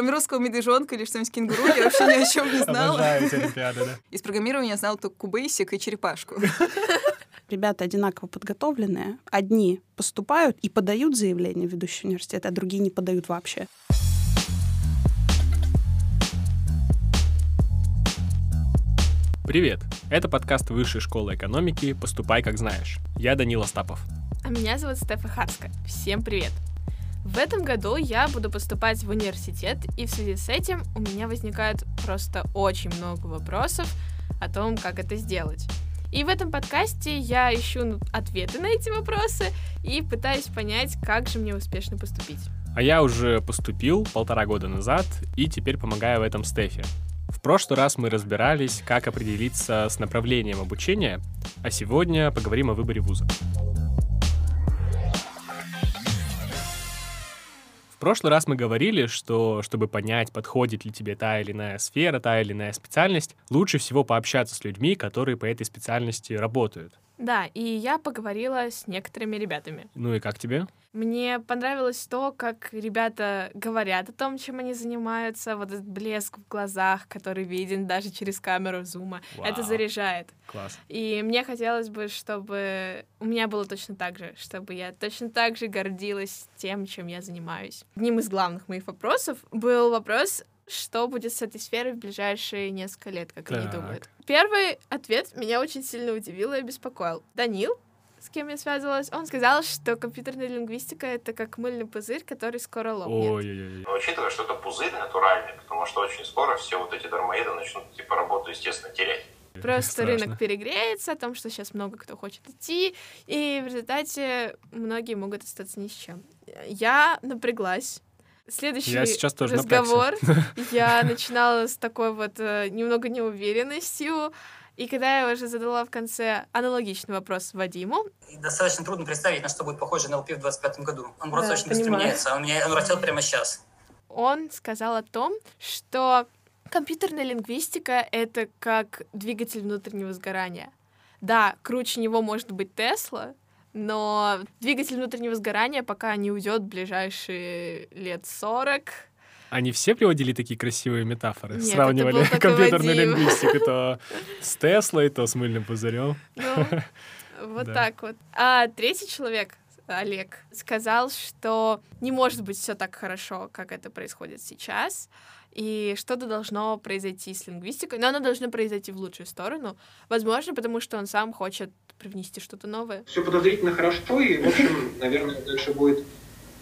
Кроме русского медвежонка или что-нибудь кенгуру, я вообще ни о чем не знала. Обожаю эти олимпиады, да. Из программирования я знала только кубейсик и черепашку. Ребята одинаково подготовленные. Одни поступают и подают заявление в ведущий университет, а другие не подают вообще. Привет! Это подкаст Высшей школы экономики «Поступай, как знаешь». Я Данила Астапов. А меня зовут Стефания Харская. Всем привет! В этом году я буду поступать в университет, и в связи с этим у меня возникает просто очень много вопросов о том, как это сделать. И в этом подкасте я ищу ответы на эти вопросы и пытаюсь понять, как же мне успешно поступить. А я уже поступил 1,5 года назад и теперь помогаю в этом Стефе. В прошлый раз мы разбирались, как определиться с направлением обучения, а сегодня поговорим о выборе вуза. В прошлый раз мы говорили, что, чтобы понять, подходит ли тебе та или иная сфера, та или иная специальность, лучше всего пообщаться с людьми, которые по этой специальности работают. Да, и я поговорила с некоторыми ребятами. Ну и как тебе? Мне понравилось то, как ребята говорят о том, чем они занимаются. Вот этот блеск в глазах, который виден даже через камеру зума. Вау. Это заряжает. Класс. И мне хотелось бы, чтобы у меня было точно так же, чтобы я точно так же гордилась тем, чем я занимаюсь. Одним из главных моих вопросов был вопрос, что будет с этой сферой в ближайшие несколько лет, как они думают. Первый ответ меня очень сильно удивил и обеспокоил. Данил, с кем я связывалась, он сказал, что компьютерная лингвистика — это как мыльный пузырь, который скоро лопнет. Ой-ой-ой. Но учитывая, что это пузырь натуральный, потому что очень скоро все вот эти дармоеды начнут типа работу, естественно, терять. Просто рынок перегреется, о том, что сейчас много кто хочет идти, и в результате многие могут остаться ни с чем. Я напряглась. Следующий разговор я начинала с такой вот немного неуверенностью. И когда я уже задала в конце аналогичный вопрос Вадиму... Достаточно трудно представить, на что будет похоже НЛП в 2025 году. Он просто очень быстро меняется, он растет прямо сейчас. Он сказал о том, что компьютерная лингвистика — это как двигатель внутреннего сгорания. Да, круче него может быть Тесла, но двигатель внутреннего сгорания пока не уйдет в ближайшие лет 40. Они все приводили такие красивые метафоры? Нет, сравнивали компьютерную лингвистику то с Теслой, то с мыльным пузырем. Ну, вот так вот. А третий человек, Олег, сказал, что не может быть все так хорошо, как это происходит сейчас, и что-то должно произойти с лингвистикой, но оно должно произойти в лучшую сторону, возможно, потому что он сам хочет привнести что-то новое. Все подозрительно хорошо, и, в общем, наверное, дальше будет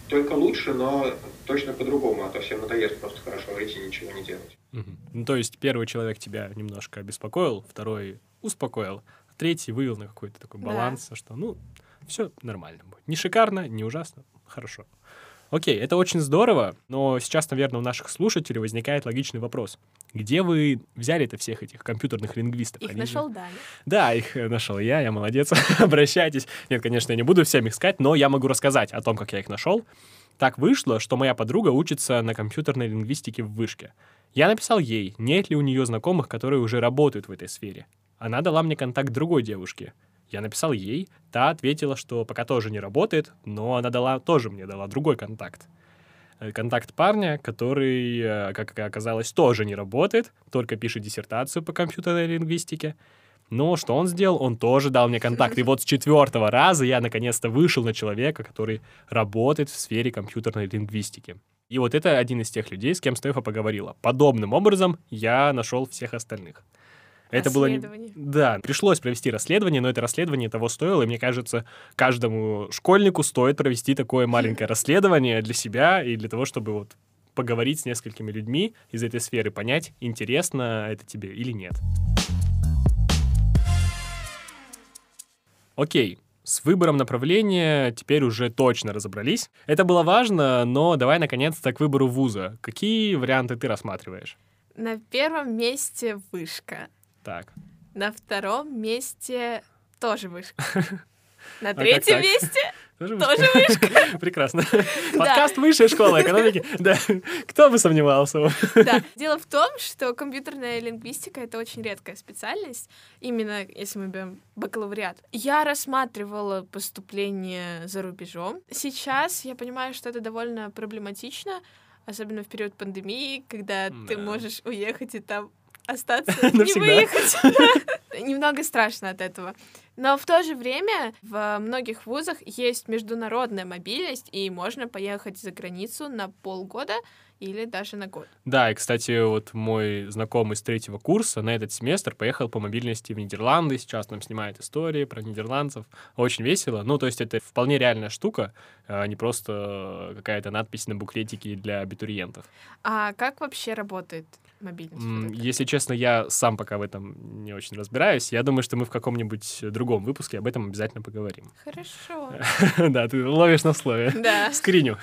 только лучше, но точно по-другому, а то всем надоест просто хорошо жить и ничего не делать. Угу. Ну, то есть первый человек тебя немножко обеспокоил, второй успокоил, а третий вывел на какой-то такой баланс, да, что, ну, все нормально будет. Не шикарно, не ужасно, хорошо. Окей, это очень здорово, но сейчас, наверное, у наших слушателей возникает логичный вопрос. Где вы взяли-то всех этих компьютерных лингвистов? Их нашел Даня. Да, их нашел я молодец, обращайтесь. Нет, конечно, я не буду всем их искать, но я могу рассказать о том, как я их нашел. Так вышло, что моя подруга учится на компьютерной лингвистике в вышке. Я написал ей, нет ли у нее знакомых, которые уже работают в этой сфере. Она дала мне контакт другой девушки. Я написал ей, та ответила, что пока тоже не работает, но она мне дала другой контакт. Контакт парня, который, как оказалось, тоже не работает, только пишет диссертацию по компьютерной лингвистике. Но что он сделал? Он тоже дал мне контакт. И вот с 4-го раза я наконец-то вышел на человека, который работает в сфере компьютерной лингвистики. И вот это один из тех людей, с кем Стефа поговорила. Подобным образом я нашел всех остальных. Это было... Да, пришлось провести расследование, но это расследование того стоило, и мне кажется, каждому школьнику стоит провести такое маленькое расследование для себя и для того, чтобы вот поговорить с несколькими людьми из этой сферы, понять, интересно это тебе или нет. Окей, с выбором направления теперь уже точно разобрались. Это было важно, но давай наконец-то к выбору вуза. Какие варианты ты рассматриваешь? На первом месте вышка. Так. На втором месте тоже вышка. На третьем месте тоже вышка. Прекрасно. Подкаст Высшей школы экономики. Да. Кто бы сомневался. Да. Дело в том, что компьютерная лингвистика — это очень редкая специальность, именно если мы берем бакалавриат. Я рассматривала поступление за рубежом. Сейчас я понимаю, что это довольно проблематично, особенно в период пандемии, когда ты можешь уехать и там остаться, не выехать. Немного страшно от этого. Но в то же время во многих вузах есть международная мобильность, и можно поехать за границу на полгода или даже на год. Да, и, кстати, вот мой знакомый с третьего курса на этот семестр поехал по мобильности в Нидерланды. Сейчас нам снимают истории про нидерландцев. Очень весело. Ну, то есть это вполне реальная штука, а не просто какая-то надпись на буклетике для абитуриентов. А как вообще работает мобильность? Если честно, я сам пока в этом не очень разбираюсь. Я думаю, что мы в каком-нибудь другом выпуске об этом обязательно поговорим. Хорошо. Да, ты ловишь на слове. Да. Скриню.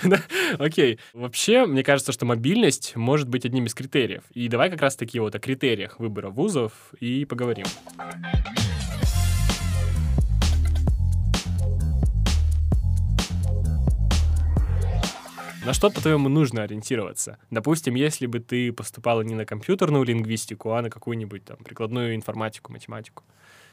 Окей. Вообще, мне кажется, что мобильность может быть одним из критериев. И давай как раз-таки вот о критериях выбора вузов и поговорим. На что, по-твоему, нужно ориентироваться? Допустим, если бы ты поступала не на компьютерную лингвистику, а на какую-нибудь там прикладную информатику, математику.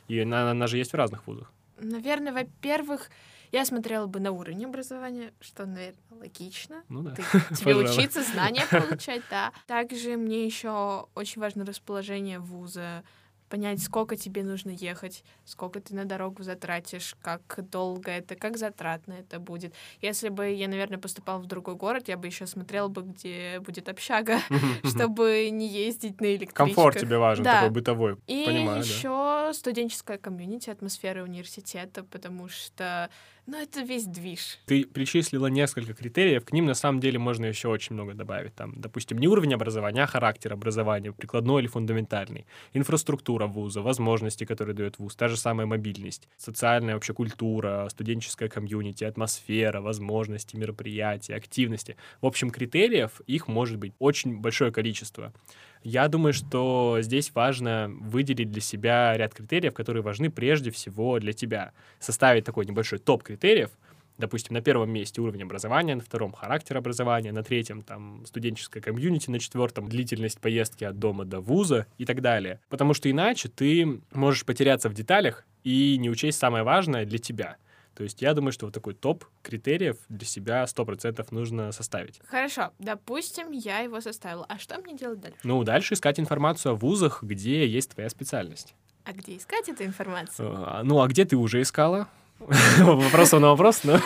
И она же есть в разных вузах. Наверное, во-первых, я смотрела бы на уровень образования, что, наверное, логично. Ну да. Тебе учиться, знания получать, да. Также мне еще очень важно расположение вуза, понять, сколько тебе нужно ехать, сколько ты на дорогу затратишь, как долго это, как затратно это будет. Если бы я, наверное, поступала в другой город, я бы еще смотрела бы, где будет общага, чтобы не ездить на электричках. Комфорт тебе важен, такой бытовой. И еще студенческая комьюнити, атмосфера университета, потому что, это весь движ. Ты перечислила несколько критериев, к ним на самом деле можно еще очень много добавить. Там, допустим, не уровень образования, а характер образования, прикладной или фундаментальный, инфраструктура вуза, возможности, которые дает вуз, та же самая мобильность, социальная вообще культура, студенческая комьюнити, атмосфера, возможности, мероприятия, активности. В общем, критериев их может быть очень большое количество. Я думаю, что здесь важно выделить для себя ряд критериев, которые важны прежде всего для тебя. Составить такой небольшой топ критериев. Допустим, на первом месте уровень образования, на втором характер образования, на третьем там студенческая комьюнити, на четвертом длительность поездки от дома до вуза и так далее. Потому что иначе ты можешь потеряться в деталях и не учесть самое важное для тебя. То есть я думаю, что вот такой топ критериев для себя 100% нужно составить. Хорошо, допустим, я его составила. А что мне делать дальше? Дальше искать информацию о вузах, где есть твоя специальность. А где искать эту информацию? А где ты уже искала? Вопрос на вопрос, но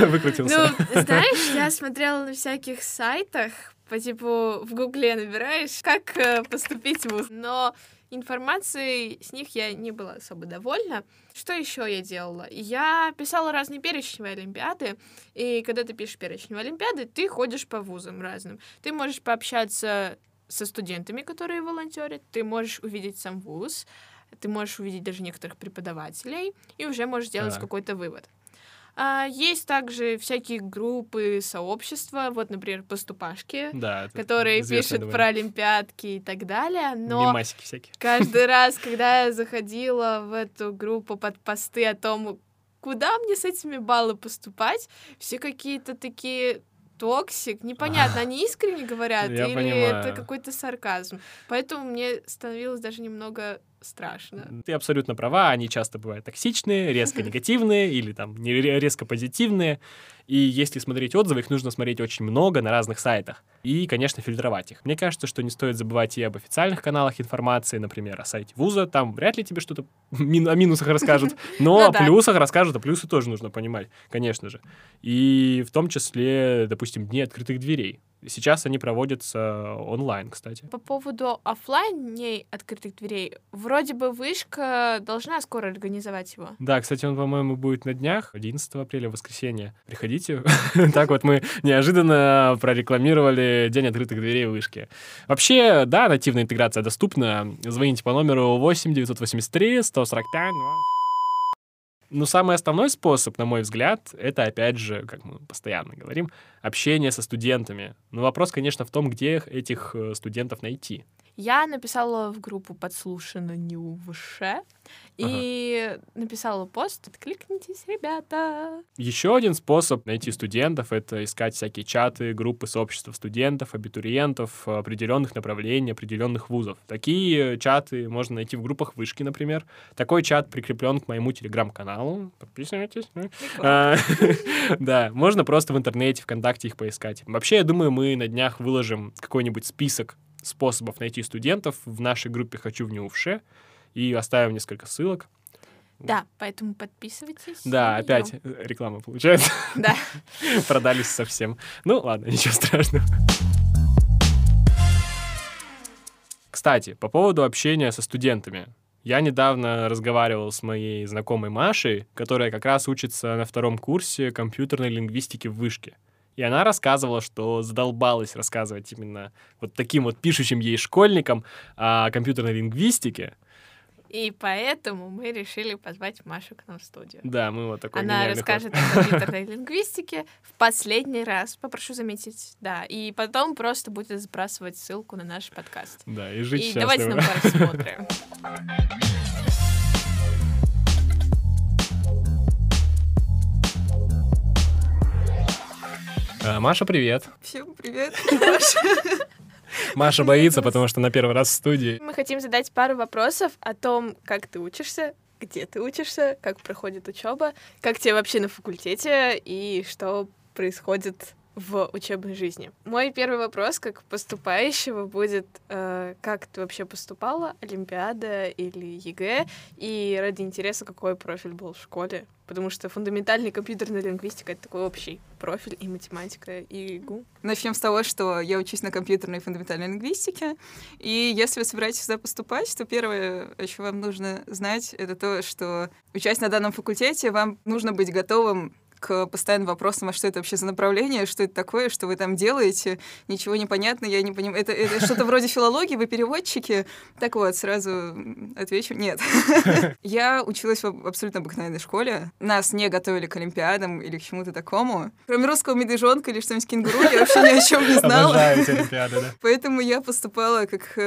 выкрутился. Знаешь, я смотрела на всяких сайтах, по типу в Гугле набираешь, как поступить в вуз. Но информацией с них я не была особо довольна. Что еще я делала? Я писала разные перечневые олимпиады, и когда ты пишешь перечневые олимпиады, ты ходишь по вузам разным. Ты можешь пообщаться со студентами, которые волонтерят, ты можешь увидеть сам вуз, ты можешь увидеть даже некоторых преподавателей и уже можешь делать какой-то вывод. Есть также всякие группы, сообщества, например, поступашки, которые пишут про олимпиадки и так далее, но мемасики всякие. Каждый раз, когда я заходила в эту группу под посты о том, куда мне с этими баллы поступать, все какие-то такие... Токсик, непонятно, они искренне говорят, я или понимаю. Это какой-то сарказм. Поэтому мне становилось даже немного страшно. Ты абсолютно права, они часто бывают токсичные, резко негативные или там резко позитивные. И если смотреть отзывы, их нужно смотреть очень много на разных сайтах. И, конечно, фильтровать их. Мне кажется, что не стоит забывать и об официальных каналах информации, например, о сайте вуза. Там вряд ли тебе что-то о минусах расскажут, но о плюсах расскажут, а плюсы тоже нужно понимать, конечно же. И в том числе, допустим, дни открытых дверей. Сейчас они проводятся онлайн, кстати. По поводу офлайн дней открытых дверей, вроде бы вышка должна скоро организовать его. Да, кстати, он, по-моему, будет на днях, 11 апреля, воскресенье. Приходите. Так вот мы неожиданно прорекламировали День открытых дверей вышки. Вообще, да, нативная интеграция доступна. Звоните по номеру 8-983-145. Но самый основной способ, на мой взгляд, это, опять же, как мы постоянно говорим, общение со студентами. Но вопрос, конечно, в том, где этих студентов найти. Я написала в группу «Подслушано НИУ ВШЭ» и написала пост «Откликнитесь, ребята!». Еще один способ найти студентов — это искать всякие чаты, группы сообщества студентов, абитуриентов определенных направлений, определенных вузов. Такие чаты можно найти в группах вышки, например. Такой чат прикреплен к моему телеграм-каналу. Подписывайтесь. Да, можно просто в интернете, ВКонтакте их поискать. Вообще, я думаю, мы на днях выложим какой-нибудь список способов найти студентов в нашей группе «Хочу в НИУ ВШЭ» и оставим несколько ссылок. Да, поэтому подписывайтесь. Да, опять реклама получается. Да. Продались совсем. Ну ладно, ничего страшного. Кстати, по поводу общения со студентами. Я недавно разговаривал с моей знакомой Машей, которая как раз учится на втором курсе компьютерной лингвистики в вышке. И она рассказывала, что задолбалась рассказывать именно вот таким вот пишущим ей школьникам о компьютерной лингвистике. И поэтому мы решили позвать Машу к нам в студию. Да, мы вот такой. Она расскажет о компьютерной лингвистике в последний раз, попрошу заметить, да. И потом просто будет сбрасывать ссылку на наш подкаст. Да, и жить счастливо. И давайте нам посмотрим. Маша, привет. Всем привет, Маша. Маша боится, потому что на первый раз в студии. Мы хотим задать пару вопросов о том, как ты учишься, где ты учишься, как проходит учеба, как тебе вообще на факультете и что происходит в учебной жизни. Мой первый вопрос, как поступающего, будет, как ты вообще поступала, Олимпиада или ЕГЭ, и ради интереса, какой профиль был в школе, потому что фундаментальная компьютерная лингвистика — это такой общий профиль, и математика, и ГУ. Начнем с того, что я учусь на компьютерной и фундаментальной лингвистике, и если вы собираетесь сюда поступать, то первое, о чем вам нужно знать, это то, что, учась на данном факультете, вам нужно быть готовым к постоянным вопросам, а что это вообще за направление, что это такое, что вы там делаете, ничего не понятно, я не понимаю. Это что-то вроде филологии, вы переводчики? Так вот, сразу отвечу, нет. Я училась в абсолютно обыкновенной школе. Нас не готовили к олимпиадам или к чему-то такому. Кроме русского медвежонка или что-нибудь кенгуру, я вообще ни о чем не знала. Обожаю эти олимпиады, да. Поэтому я поступала как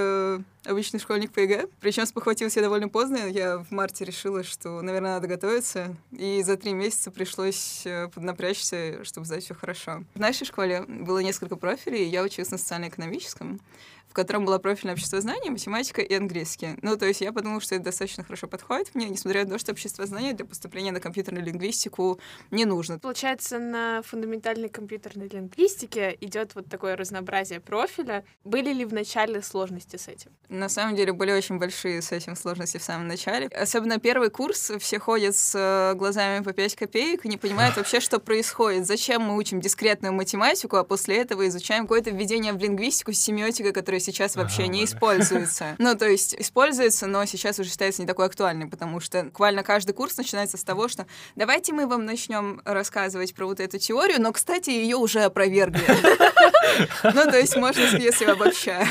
обычный школьник по ЕГЭ. Причем спохватилась я довольно поздно. Я в марте решила, что, наверное, надо готовиться. И за 3 месяца пришлось поднапрячься, чтобы сдать все хорошо. В нашей школе было несколько профилей. Я училась на социально-экономическом, в котором была профильное обществознание, математика и английский. Ну, то есть я подумала, что это достаточно хорошо подходит мне, несмотря на то, что обществознание для поступления на компьютерную лингвистику не нужно. Получается, на фундаментальной компьютерной лингвистике идет вот такое разнообразие профиля. Были ли в начале сложности с этим? На самом деле были очень большие с этим сложности в самом начале. Особенно первый курс. Все ходят с глазами по 5 копеек и не понимают вообще, что происходит. Зачем мы учим дискретную математику, а после этого изучаем какое-то введение в лингвистику с семиотикой, которая сейчас вообще не используется. Ну, то есть используется, но сейчас уже считается не такой актуальной, потому что буквально каждый курс начинается с того, что давайте мы вам начнем рассказывать про вот эту теорию, но, кстати, ее уже опровергли. Ну, то есть можно, если обобщаю.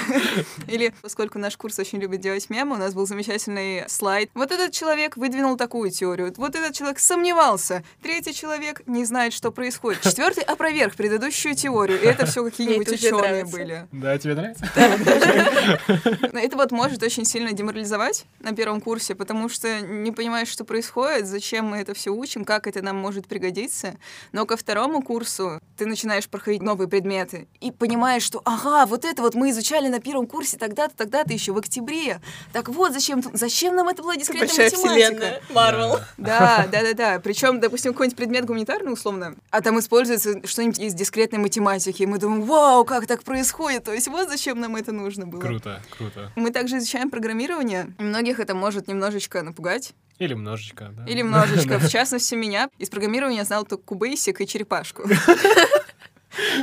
Или, поскольку наш курс очень любит делать мемы, у нас был замечательный слайд. Вот этот человек выдвинул такую теорию, вот этот человек сомневался, 3-й человек не знает, что происходит, 4-й опроверг предыдущую теорию, и это все какие-нибудь ученые были. Да, тебе нравится? Это вот может очень сильно деморализовать на первом курсе, потому что не понимаешь, что происходит, зачем мы это все учим, как это нам может пригодиться. Но ко второму курсу ты начинаешь проходить новые предметы и понимаешь, что ага, вот это вот мы изучали на первом курсе тогда-то еще в октябре. Так вот, зачем нам это была дискретная математика? Марвел. Да. Причем, допустим, какой-нибудь предмет гуманитарный, условно, а там используется что-нибудь из дискретной математики, и мы думаем, вау, как так происходит, то есть вот зачем нам это нужно было. Круто. Мы также изучаем программирование. Многих это может немножечко напугать. Или множечко. В частности, меня. Из программирования я знала только кубейсик и черепашку.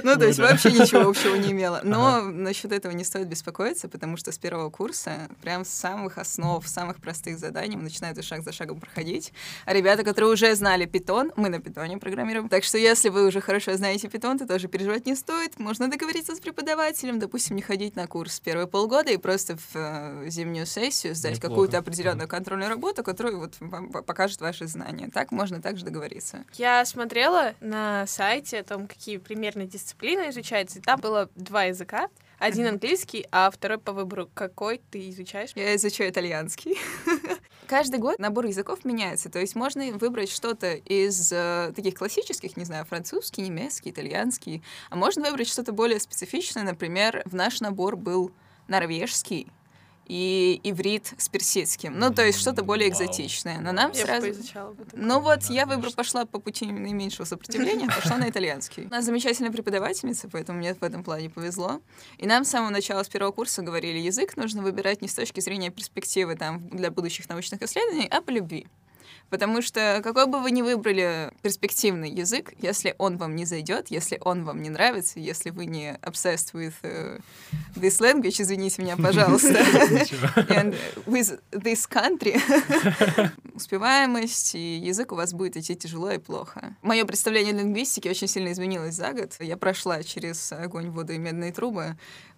Ну, то есть вообще ничего общего не имела. Но насчет этого не стоит беспокоиться, потому что с первого курса, прям с самых основ, с самых простых заданий мы начинаем шаг за шагом проходить. А ребята, которые уже знали питон, мы на питоне программируем. Так что если вы уже хорошо знаете питон, то тоже переживать не стоит. Можно договориться с преподавателем, допустим, не ходить на курс первые полгода и просто в зимнюю сессию сдать какую-то определенную контрольную работу, которая вот вам покажет ваши знания. Так можно также договориться. Я смотрела на сайте о том, какие примерные дисциплина изучается, и там было 2 языка. Один английский, а второй по выбору. Какой ты изучаешь? Я изучаю итальянский. Каждый год набор языков меняется. То есть можно выбрать что-то из таких классических, не знаю, французский, немецкий, итальянский. А можно выбрать что-то более специфичное. Например, в наш набор был норвежский и иврит с персидским. Ну, то есть что-то более экзотичное. Но нам я сразу... Ну вот, я выбрала, пошла по пути наименьшего сопротивления, пошла на итальянский. У нас замечательная преподавательница, поэтому мне в этом плане повезло. И нам с самого начала, с первого курса говорили, язык нужно выбирать не с точки зрения перспективы там, для будущих научных исследований, а по любви. Потому что какой бы вы ни выбрали перспективный язык, если он вам не зайдет, если он вам не нравится, если вы не obsessed with this language, извините меня, пожалуйста, and with this country, успеваемость, и язык у вас будет идти тяжело и плохо. Мое представление лингвистики очень сильно изменилось за год. Я прошла через огонь, воду и медные трубы,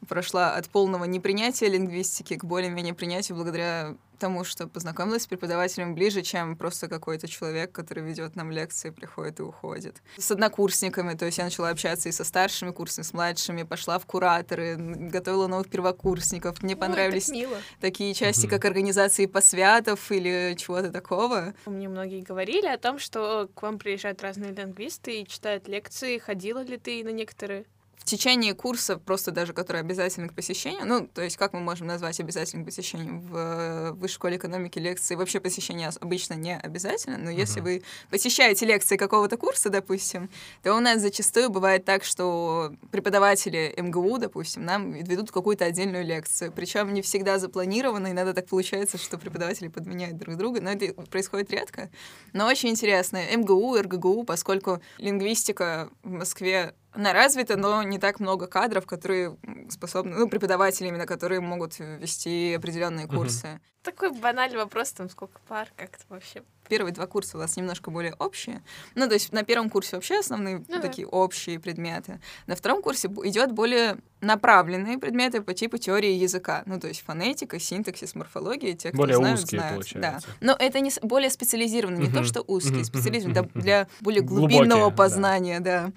прошла от полного непринятия лингвистики к более-менее принятию благодаря тому, что познакомилась с преподавателем ближе, чем просто какой-то человек, который ведет нам лекции, приходит и уходит. С однокурсниками, то есть я начала общаться и со старшими курсами, с младшими, пошла в кураторы, готовила новых первокурсников. Мне понравились такие части, как организации посвятов или чего-то такого. Мне многие говорили о том, что к вам приезжают разные лингвисты и читают лекции. Ходила ли ты на некоторые? В течение курса, просто даже который обязательный к посещению, ну, то есть как мы можем назвать обязательным посещением в Высшей школе экономики лекции, вообще посещение обычно не обязательно, но если вы посещаете лекции какого-то курса, допустим, то у нас зачастую бывает так, что преподаватели МГУ, допустим, нам ведут какую-то отдельную лекцию, причем не всегда запланированно, иногда так получается, что преподаватели подменяют друг друга, но это происходит редко, но очень интересно. МГУ, РГГУ, поскольку лингвистика в Москве она развита, но не так много кадров, которые способны, ну, преподаватели именно, которые могут вести определенные курсы. Такой банальный вопрос, там сколько пар, как-то вообще. Первые два курса у нас немножко более общие. Ну, то есть на первом курсе вообще основные такие общие предметы. На втором курсе идет более направленные предметы по типу теории языка. Ну, то есть фонетика, синтаксис, морфология. Те, кто более знают, узкие, знают. Получается. Да. Но это не более специализированно. Не то, что узкие, специализированно для более глубинного познания. Да.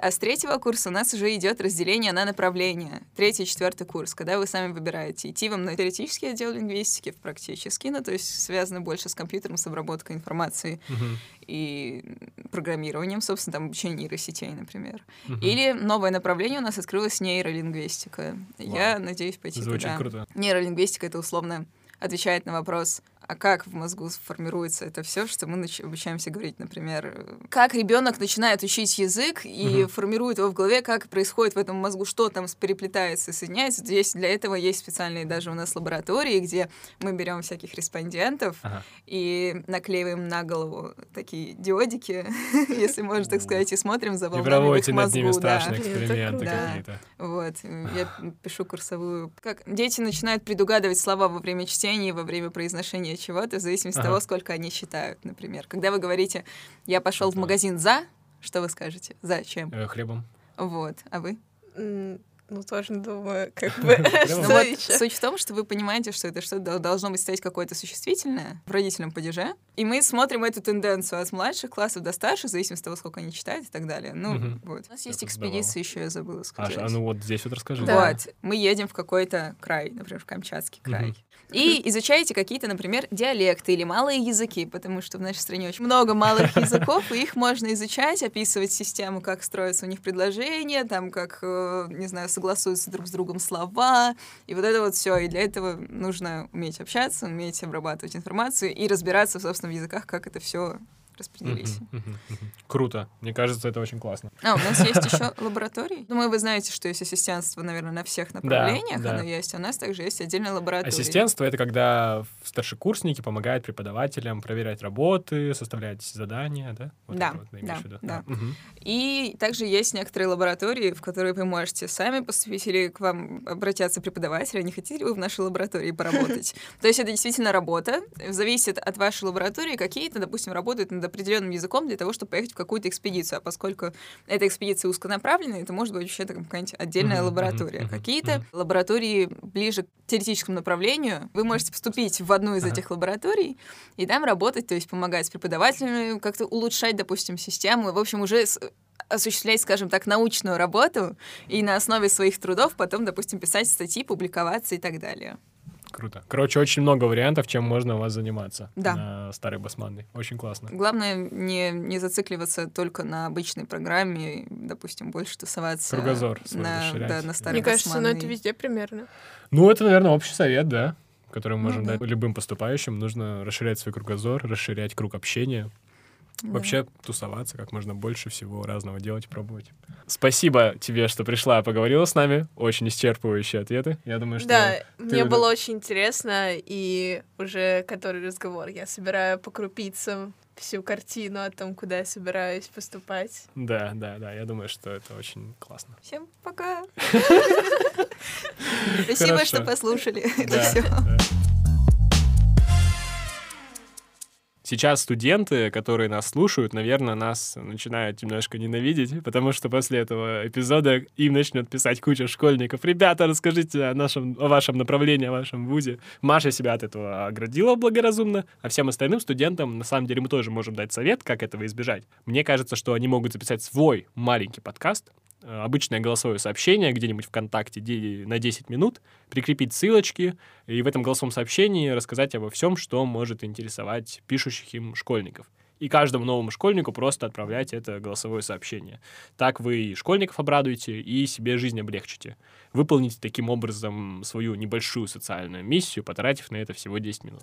А с третьего курса у нас уже идет разделение на направления. Третий и четвертый курс, когда вы сами выбираете. Идти вам на теоретический отдел лингвистики, в практический, ну, то есть связано больше с компьютером, с обработкой информации и программированием, собственно, там обучение нейросетей, например. Или новое направление у нас открылось — нейролингвистика. Я надеюсь пойти туда. Круто. Нейролингвистика — это условно отвечает на вопрос, а как в мозгу формируется это все, что мы обучаемся говорить, например, как ребенок начинает учить язык и формирует его в голове, как происходит в этом мозгу, что там переплетается и соединяется. Здесь для этого есть специальные даже у нас лаборатории, где мы берем всяких респондентов и наклеиваем на голову такие диодики, если можно так сказать, и смотрим за волнами в их мозгу. И проводите над ними страшные эксперименты какие-то. Вот, я пишу курсовую. Как дети начинают предугадывать слова во время чтения, во время произношения чего-то, в зависимости от того, сколько они считают, например. Когда вы говорите «я пошел в магазин за», что вы скажете? «Зачем?» «Хлебом». Вот. А вы? Ну, тоже думаю, как бы... Суть в том, что вы понимаете, что это что-то должно быть стоять какое-то существительное в родительном падеже. И мы смотрим эту тенденцию от младших классов до старших, в зависимости от того, сколько они читают и так далее. Ну, вот. У нас есть экспедиции еще, я забыла сказать. А ну вот здесь вот расскажи. Вот. Мы едем в какой-то край, например, в Камчатский край. И изучаете какие-то, например, диалекты или малые языки, потому что в нашей стране очень много малых языков, и их можно изучать, описывать систему, как строятся у них предложения, там, как, не знаю, согласуются друг с другом слова, и вот это вот все. И для этого нужно уметь общаться, уметь обрабатывать информацию и разбираться, собственно, в языках, как это все распределились. Круто. Мне кажется, это очень классно. А, у нас есть еще лаборатории. Думаю, вы знаете, что есть ассистентство, наверное, на всех направлениях. Да, оно есть. У нас также есть отдельная лаборатория. Ассистентство — это когда старшекурсники помогают преподавателям проверять работы, составлять задания, да? Вот да, вот, да. И также есть некоторые лаборатории, в которые вы можете сами поступить или к вам обратятся преподаватели, не хотите ли вы в нашей лаборатории поработать. То есть это действительно работа. Зависит от вашей лаборатории. Какие-то, допустим, работают над определенным языком для того, чтобы поехать в какую-то экспедицию. А поскольку эта экспедиция узконаправленная, это может быть вообще какая-нибудь отдельная лаборатория. Какие-то лаборатории ближе к теоретическому направлению. Вы можете поступить в одну из этих лабораторий и там работать, то есть помогать с преподавателями, как-то улучшать, допустим, систему. В общем, уже осуществлять, скажем так, научную работу и на основе своих трудов потом, допустим, писать статьи, публиковаться и так далее. Круто. Короче, очень много вариантов, чем можно у вас заниматься на Старой Басманной. Очень классно. Главное, не зацикливаться только на обычной программе, допустим, больше тусоваться. Кругозор свой расширять. Да, на Старой Басманной. Мне кажется, это везде примерно. Это, наверное, общий совет, да, который мы можем дать любым поступающим. Нужно расширять свой кругозор, расширять круг общения. Вообще тусоваться, как можно больше всего разного делать, пробовать. Спасибо тебе, что пришла, поговорила с нами. Очень исчерпывающие ответы. Я думаю, что... мне было очень интересно, и уже который разговор я собираю по крупицам всю картину о том, куда я собираюсь поступать. Да, я думаю, что это очень классно. Всем пока! Спасибо, что послушали. Это все. Сейчас студенты, которые нас слушают, наверное, нас начинают немножко ненавидеть, потому что после этого эпизода им начнет писать куча школьников. Ребята, расскажите о вашем направлении, о вашем вузе. Маша себя от этого оградила благоразумно, а всем остальным студентам, на самом деле, мы тоже можем дать совет, как этого избежать. Мне кажется, что они могут записать свой маленький подкаст, обычное голосовое сообщение где-нибудь ВКонтакте на 10 минут, прикрепить ссылочки и в этом голосовом сообщении рассказать обо всем, что может интересовать пишущих им школьников. И каждому новому школьнику просто отправлять это голосовое сообщение. Так вы и школьников обрадуете, и себе жизнь облегчите. Выполните таким образом свою небольшую социальную миссию, потратив на это всего 10 минут.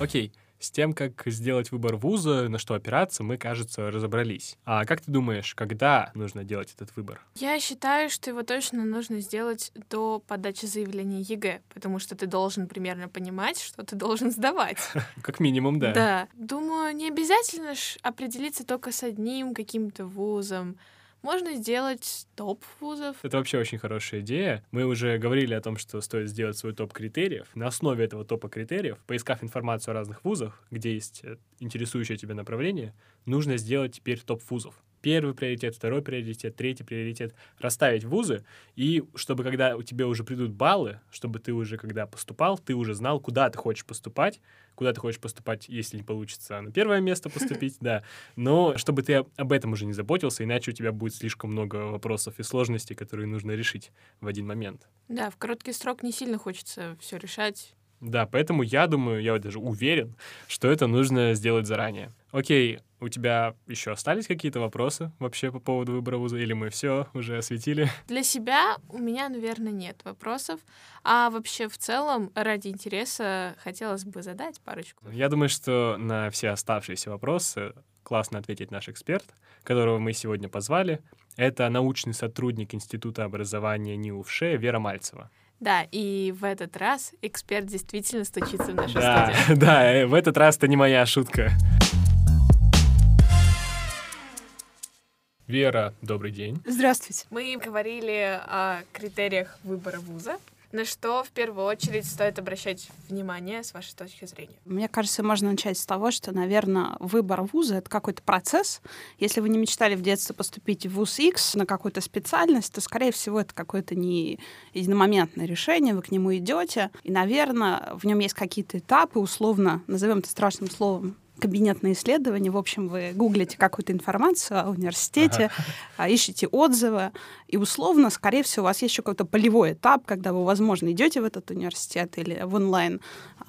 Окей, с тем, как сделать выбор вуза, на что опираться, мы, кажется, разобрались. А как ты думаешь, когда нужно делать этот выбор? Я считаю, что его точно нужно сделать до подачи заявления ЕГЭ, потому что ты должен примерно понимать, что ты должен сдавать. Как минимум, да. Да. Думаю, не обязательно определиться только с одним каким-то вузом. Можно сделать топ вузов. Это вообще очень хорошая идея. Мы уже говорили о том, что стоит сделать свой топ критериев. На основе этого топа критериев, поискав информацию о разных вузах, где есть интересующее тебя направление, нужно сделать теперь топ вузов. Первый приоритет, второй приоритет, третий приоритет. Расставить вузы, и чтобы когда у тебя уже придут баллы, чтобы ты уже когда поступал, ты уже знал, куда ты хочешь поступать, если не получится на первое место поступить, да. Но чтобы ты об этом уже не заботился, иначе у тебя будет слишком много вопросов и сложностей, которые нужно решить в один момент. Да, в короткий срок не сильно хочется все решать. Да, поэтому я думаю, я даже уверен, что это нужно сделать заранее. Окей, у тебя еще остались какие-то вопросы вообще по поводу выбора вуза? Или мы все уже осветили? Для себя у меня, наверное, нет вопросов. А вообще в целом ради интереса хотелось бы задать парочку. Я думаю, что на все оставшиеся вопросы классно ответит наш эксперт, которого мы сегодня позвали. Это научный сотрудник Института образования НИУ ВШЭ Вера Мальцева. Да, и в этот раз эксперт действительно стучится в нашу студию. Да, в этот раз это не моя шутка. Вера, добрый день. Здравствуйте. Мы говорили о критериях выбора вуза. На что в первую очередь стоит обращать внимание с вашей точки зрения? Мне кажется, можно начать с того, что, наверное, выбор вуза — это какой-то процесс. Если вы не мечтали в детстве поступить в вуз X на какую-то специальность, то, скорее всего, это какое-то не единомоментное решение, вы к нему идете, и, наверное, в нем есть какие-то этапы, условно, назовем это страшным словом, кабинетные исследования. В общем, вы гуглите какую-то информацию о университете, ищете отзывы, и условно, скорее всего, у вас есть еще какой-то полевой этап, когда вы, возможно, идете в этот университет или в онлайн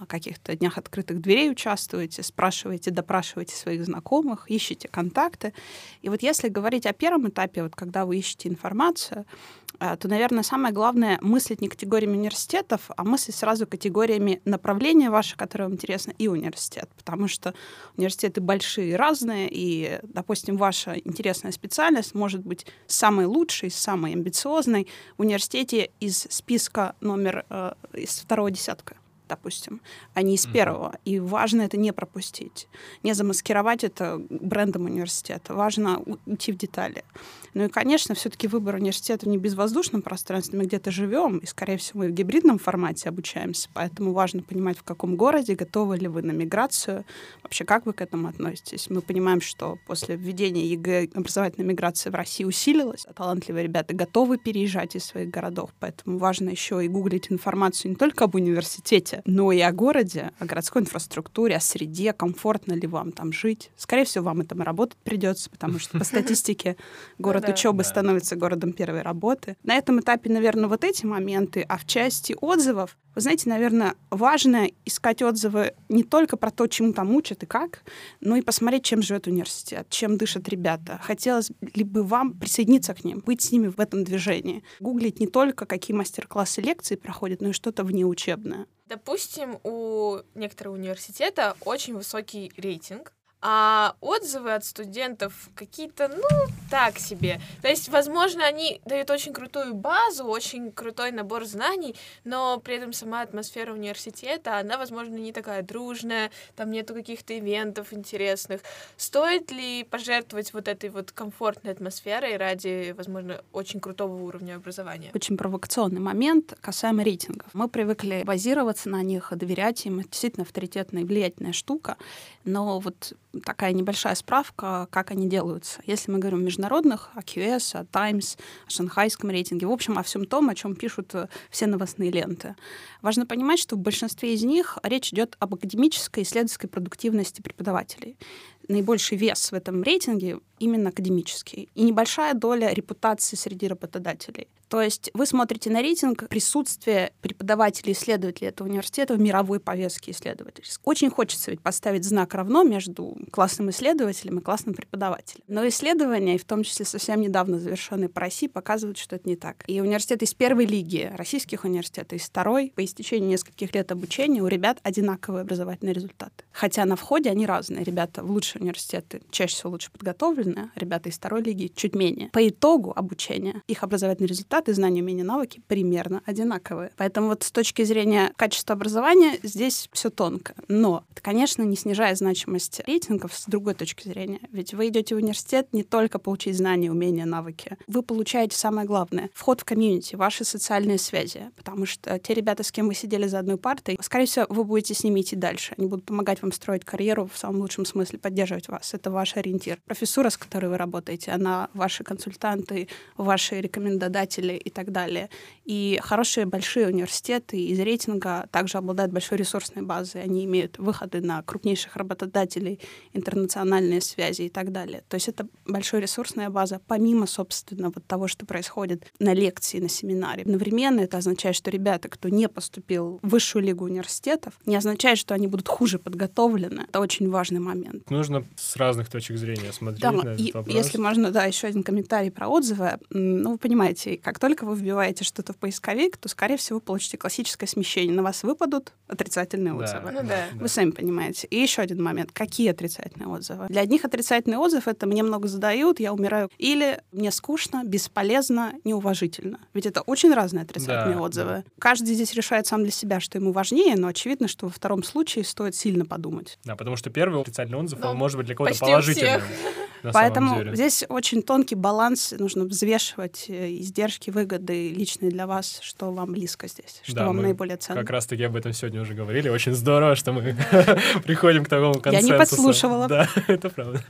каких-то днях открытых дверей участвуете, спрашиваете, допрашиваете своих знакомых, ищете контакты. И вот если говорить о первом этапе, вот когда вы ищете информацию, то, наверное, самое главное — мыслить не категориями университетов, а мыслить сразу категориями направления вашего, которое вам интересно, и университет. Потому что университеты большие, разные, и, допустим, ваша интересная специальность может быть самой лучшей, самой амбициозной в университете из списка из второго десятка. допустим, а не из первого. И важно это не пропустить, не замаскировать это брендом университета. Важно идти в детали. Ну и, конечно, все-таки выбор университета не в безвоздушном пространстве. Мы где-то живем, и, скорее всего, мы в гибридном формате обучаемся. Поэтому важно понимать, в каком городе, готовы ли вы на миграцию, вообще как вы к этому относитесь. Мы понимаем, что после введения ЕГЭ образовательная миграция в России усилилась, а талантливые ребята готовы переезжать из своих городов. Поэтому важно еще и гуглить информацию не только об университете, но и о городе, о городской инфраструктуре, о среде, комфортно ли вам там жить. Скорее всего, вам и там работать придется, потому что по статистике город учебы становится городом первой работы. На этом этапе, наверное, вот эти моменты. А в части отзывов, вы знаете, наверное, важно искать отзывы не только про то, чему там учат и как, но и посмотреть, чем живет университет, чем дышат ребята. Хотелось ли бы вам присоединиться к ним, быть с ними в этом движении. Гуглить не только, какие мастер-классы, лекции проходят, но и что-то внеучебное. Допустим, у некоторого университета очень высокий рейтинг, а отзывы от студентов какие-то, ну, так себе. То есть, возможно, они дают очень крутую базу, очень крутой набор знаний, но при этом сама атмосфера университета, она, возможно, не такая дружная, там нету каких-то ивентов интересных. Стоит ли пожертвовать вот этой вот комфортной атмосферой ради, возможно, очень крутого уровня образования? Очень провокационный момент касаемо рейтингов. Мы привыкли базироваться на них, доверять им. Это действительно авторитетная и влиятельная штука, но вот такая небольшая справка, как они делаются. Если мы говорим о международных, о QS, о Times, о Шанхайском рейтинге, в общем, о всем том, о чем пишут все новостные ленты. Важно понимать, что в большинстве из них речь идет об академической и исследовательской продуктивности преподавателей. Наибольший вес в этом рейтинге именно академический. И небольшая доля репутации среди работодателей. То есть вы смотрите на рейтинг присутствия преподавателей и исследователей этого университета в мировой повестке исследователей. Очень хочется ведь поставить знак равно между классным исследователем и классным преподавателем. Но исследования, и в том числе совсем недавно завершенные по России, показывают, что это не так. И университеты из первой лиги, российских университетов, из второй, по истечении нескольких лет обучения у ребят одинаковые образовательные результаты. Хотя на входе они разные. Ребята в лучшие университеты чаще всего лучше подготовлены, ребята из второй лиги чуть менее. По итогу обучения их образовательный результат и знания, умения, навыки примерно одинаковые. Поэтому вот с точки зрения качества образования здесь все тонко. Но, конечно, не снижая значимость рейтингов с другой точки зрения. Ведь вы идете в университет не только получить знания, умения, навыки. Вы получаете самое главное — вход в комьюнити, ваши социальные связи. Потому что те ребята, с кем вы сидели за одной партой, скорее всего, вы будете с ними идти дальше. Они будут помогать вам строить карьеру в самом лучшем смысле, поддерживать вас. Это ваш ориентир. Профессура, с которой вы работаете, она ваши консультанты, ваши рекомендодатели и так далее. И хорошие большие университеты из рейтинга также обладают большой ресурсной базой. Они имеют выходы на крупнейших работодателей, интернациональные связи и так далее. То есть это большая ресурсная база, помимо, собственно, вот того, что происходит на лекции, на семинаре. Одновременно это означает, что ребята, кто не поступил в высшую лигу университетов, не означает, что они будут хуже подготовлены. Это очень важный момент. Нужно с разных точек зрения смотреть на этот вопрос. Если можно, еще один комментарий про отзывы. Ну, вы понимаете, как только вы вбиваете что-то в поисковик, то, скорее всего, получите классическое смещение. На вас выпадут отрицательные отзывы. Вы сами понимаете. И еще один момент. Какие отрицательные отзывы? Для одних отрицательный отзыв — это «мне много задают, я умираю». Или «мне скучно, бесполезно, неуважительно». Ведь это очень разные отрицательные отзывы. Каждый здесь решает сам для себя, что ему важнее, но очевидно, что во втором случае стоит сильно подумать. Да, потому что первый отрицательный отзыв, он может быть для кого-то положительным. Поэтому здесь очень тонкий баланс. Нужно взвешивать издержки, выгоды личные для вас, что вам близко здесь, что вам наиболее ценно. Как раз-таки об этом сегодня уже говорили. Очень здорово, что мы приходим к такому консенсусу. Я не подслушивала. Да, это правда.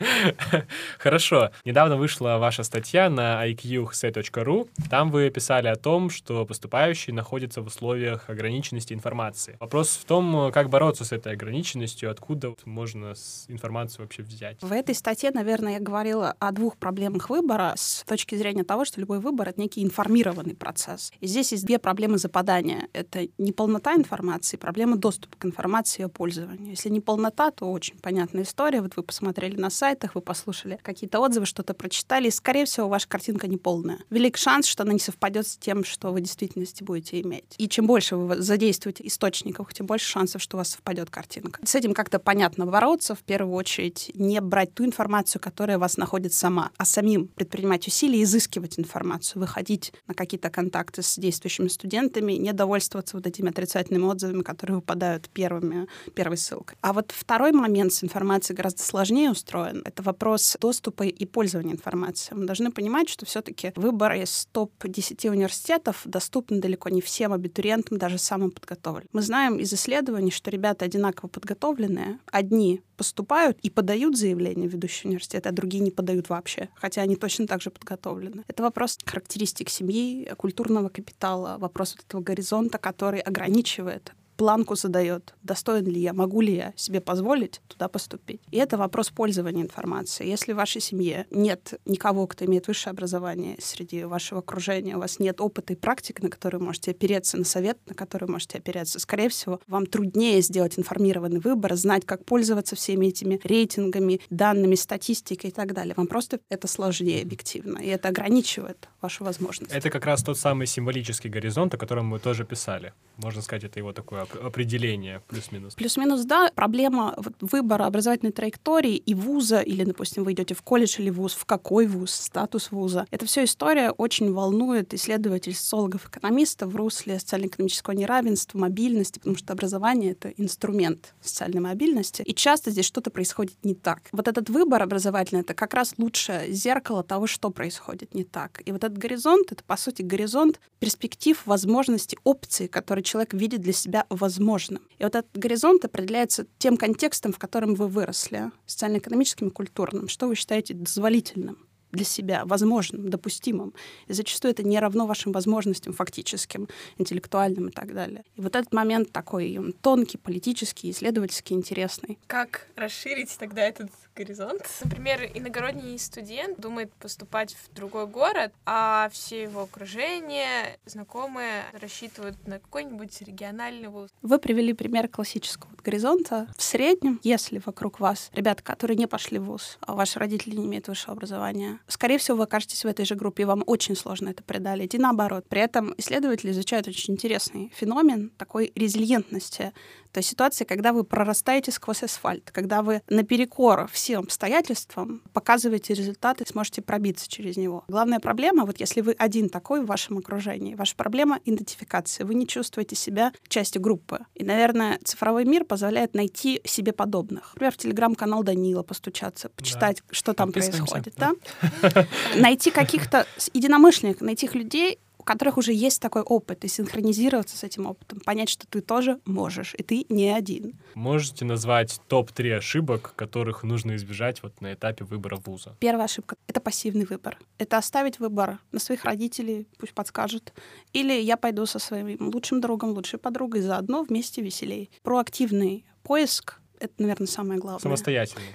Хорошо. Недавно вышла ваша статья на iqhse.ru. Там вы писали о том, что поступающие находятся в условиях ограниченности информации. Вопрос в том, как бороться с этой ограниченностью, откуда можно информацию вообще взять. В этой статье, наверное, я говорила о двух проблемах выбора с точки зрения того, что любой выбор — это некий информированный процесс. И здесь есть две проблемы западания. Это неполнота информации, проблема доступа к информации и ее пользованию. Если неполнота, то очень понятная история. Вот вы посмотрели на сайтах, вы послушали какие-то отзывы, что-то прочитали, и, скорее всего, ваша картинка неполная. Велик шанс, что она не совпадет с тем, что вы в действительности будете иметь. И чем больше вы задействуете источников, тем больше шансов, что у вас совпадет картинка. С этим как-то понятно бороться. В первую очередь, не брать ту информацию, которая которая вас находит сама, а самим предпринимать усилия, изыскивать информацию, выходить на какие-то контакты с действующими студентами, не довольствоваться вот этими отрицательными отзывами, которые выпадают первой ссылкой. А вот второй момент с информацией гораздо сложнее устроен. Это вопрос доступа и пользования информацией. Мы должны понимать, что все-таки выбор из топ-10 университетов доступен далеко не всем абитуриентам, даже самым подготовленным. Мы знаем из исследований, что ребята одинаково подготовленные. Одни поступают и подают заявление в ведущий университет, а другие не подают вообще, хотя они точно так же подготовлены. Это вопрос характеристик семьи, культурного капитала, вопрос вот этого горизонта, который ограничивает, планку задает, достоин ли я, могу ли я себе позволить туда поступить. И это вопрос пользования информацией. Если в вашей семье нет никого, кто имеет высшее образование среди вашего окружения, у вас нет опыта и практик, на которые можете опереться, на совет, на который можете опереться, скорее всего, вам труднее сделать информированный выбор, знать, как пользоваться всеми этими рейтингами, данными, статистикой и так далее. Вам просто это сложнее объективно, и это ограничивает вашу возможность. Это как раз тот самый символический горизонт, о котором мы тоже писали. Можно сказать, это его такое определение, плюс-минус. Плюс-минус, да. Проблема выбора образовательной траектории и вуза, или, допустим, вы идете в колледж или вуз, в какой вуз, статус вуза. Это все история очень волнует исследователей, социологов, экономистов в русле социально-экономического неравенства, мобильности, потому что образование — это инструмент социальной мобильности, и часто здесь что-то происходит не так. Вот этот выбор образовательный — это как раз лучшее зеркало того, что происходит не так. И вот этот горизонт — это, по сути, горизонт перспектив, возможностей, опций, которые человек видит для себя возможным. И вот этот горизонт определяется тем контекстом, в котором вы выросли, социально-экономическим и культурным. Что вы считаете дозволительным для себя, возможным, допустимым. И зачастую это не равно вашим возможностям фактическим, интеллектуальным и так далее. И вот этот момент такой, он тонкий, политический, исследовательский, интересный. Как расширить тогда этот горизонт? Например, иногородний студент думает поступать в другой город, а все его окружение, знакомые рассчитывают на какой-нибудь региональный вуз. Вы привели пример классического горизонта. В среднем, если вокруг вас ребята, которые не пошли в вуз, а ваши родители не имеют высшего образования, скорее всего, вы окажетесь в этой же группе, и вам очень сложно это преодолеть. И наоборот. При этом исследователи изучают очень интересный феномен такой резилиентности, то есть ситуации, когда вы прорастаете сквозь асфальт, когда вы наперекор всем обстоятельствам показываете результаты, сможете пробиться через него. Главная проблема, вот если вы один такой в вашем окружении, ваша проблема — идентификация. Вы не чувствуете себя частью группы. И, наверное, цифровой мир позволяет найти себе подобных. Например, в телеграм-канал Данила постучаться, почитать, да, что там происходит. Да? Да? Найти каких-то единомышленников, найти их людей, у которых уже есть такой опыт, и синхронизироваться с этим опытом, понять, что ты тоже можешь, и ты не один. Можете назвать топ-3 ошибок, которых нужно избежать вот на этапе выбора вуза? Первая ошибка — это пассивный выбор. Это оставить выбор на своих родителей, пусть подскажут, или я пойду со своим лучшим другом, лучшей подругой, заодно вместе веселей. Проактивный поиск — это, наверное, самое главное.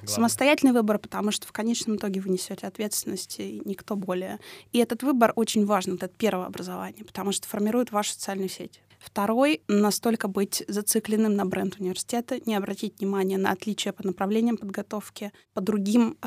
Самостоятельный выбор, потому что в конечном итоге вы несете ответственность, и никто более. И этот выбор очень важен, это первое образование, потому что формирует вашу социальную сеть. Второй — настолько быть зацикленным на бренд университета, не обратить внимания на отличия по направлениям подготовки, по другим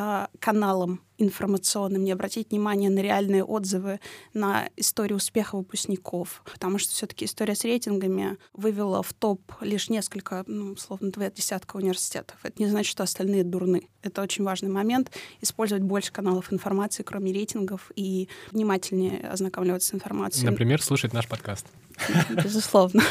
каналам информационным, не обратить внимания на реальные отзывы, на историю успеха выпускников, потому что все-таки история с рейтингами вывела в топ лишь несколько, условно, 2 десятка университетов. Это не значит, что остальные дурны. Это очень важный момент. Использовать больше каналов информации, кроме рейтингов, и внимательнее ознакомливаться с информацией. Например, слушать наш подкаст. Безусловно.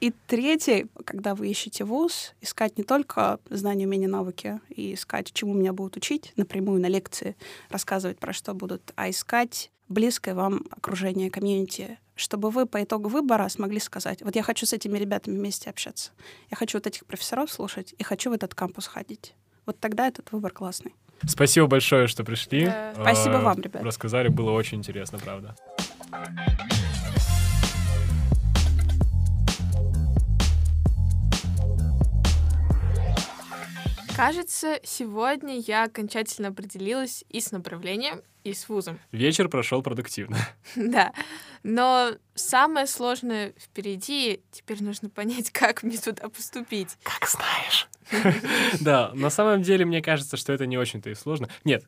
И третье, когда вы ищете вуз, искать не только знания, умения, навыки, и искать, чему меня будут учить напрямую на лекции, рассказывать про что будут, а искать близкое вам окружение, комьюнити, чтобы вы по итогу выбора смогли сказать: вот я хочу с этими ребятами вместе общаться, я хочу вот этих профессоров слушать и хочу в этот кампус ходить. Вот тогда этот выбор классный. Спасибо большое, что пришли. Да. Спасибо вам, ребята. Рассказали, было очень интересно, правда. Кажется, сегодня я окончательно определилась и с направлением, и с вузом. Вечер прошел продуктивно. Да, но самое сложное впереди. Теперь нужно понять, как мне туда поступить. Как знаешь. Да, на самом деле, мне кажется, что это не очень-то и сложно. Нет,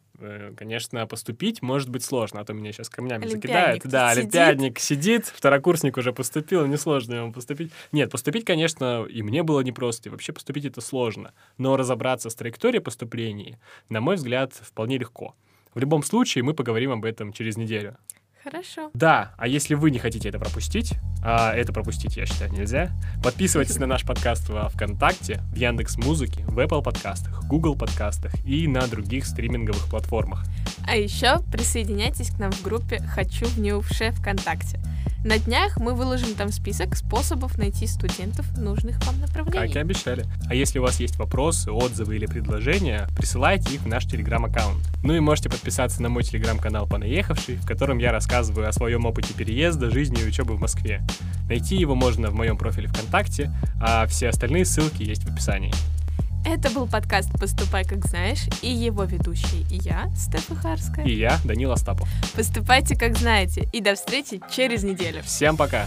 конечно, поступить может быть сложно, а то меня сейчас камнями закидает. Да, олимпиадник сидит, второкурсник уже поступил, несложно ему поступить. Нет, поступить, конечно, и мне было непросто, и вообще поступить это сложно. Но разобраться с траекторией поступления, на мой взгляд, вполне легко. В любом случае, мы поговорим об этом через неделю. Хорошо. Да, а если вы не хотите это пропустить, а это пропустить, я считаю, нельзя, подписывайтесь на наш подкаст во ВКонтакте, в Яндекс.Музыке, в Apple подкастах, Google подкастах и на других стриминговых платформах. А еще присоединяйтесь к нам в группе «Хочу в НИУ ВШЭ» ВКонтакте. На днях мы выложим там список способов найти студентов нужных вам направлений. Как и обещали. А если у вас есть вопросы, отзывы или предложения, присылайте их в наш телеграм-аккаунт. Ну и можете подписаться на мой телеграм-канал «Понаехавший», в котором я рассказываю о своем опыте переезда, жизни и учебы в Москве. Найти его можно в моем профиле ВКонтакте, а все остальные ссылки есть в описании. Это был подкаст «Поступай, как знаешь», и его ведущие я, Стефа Харская. И я, Данила Астапов. Поступайте, как знаете, и до встречи через неделю. Всем пока!